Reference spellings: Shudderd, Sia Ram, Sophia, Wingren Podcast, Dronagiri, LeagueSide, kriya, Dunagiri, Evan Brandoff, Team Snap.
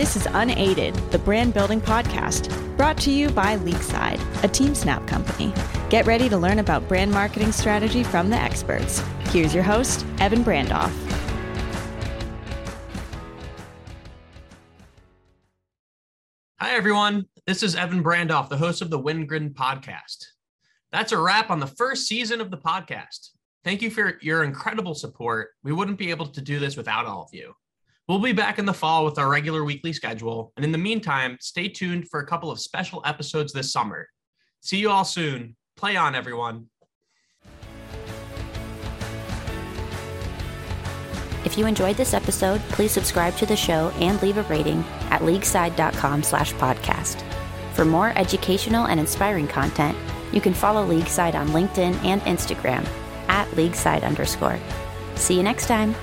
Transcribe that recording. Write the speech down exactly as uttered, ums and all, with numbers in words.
This is Unaided, the brand building podcast, brought to you by LeagueSide, a Team Snap company. Get ready to learn about brand marketing strategy from the experts. Here's your host, Evan Brandoff. Hi, everyone. This is Evan Brandoff, the host of the Wingren Podcast. That's a wrap on the first season of the podcast. Thank you for your incredible support. We wouldn't be able to do this without all of you. We'll be back in the fall with our regular weekly schedule. And in the meantime, stay tuned for a couple of special episodes this summer. See you all soon. Play on, everyone. If you enjoyed this episode, please subscribe to the show and leave a rating at leagueside.com slash podcast. For more educational and inspiring content, you can follow LeagueSide on LinkedIn and Instagram at LeagueSide underscore. See you next time.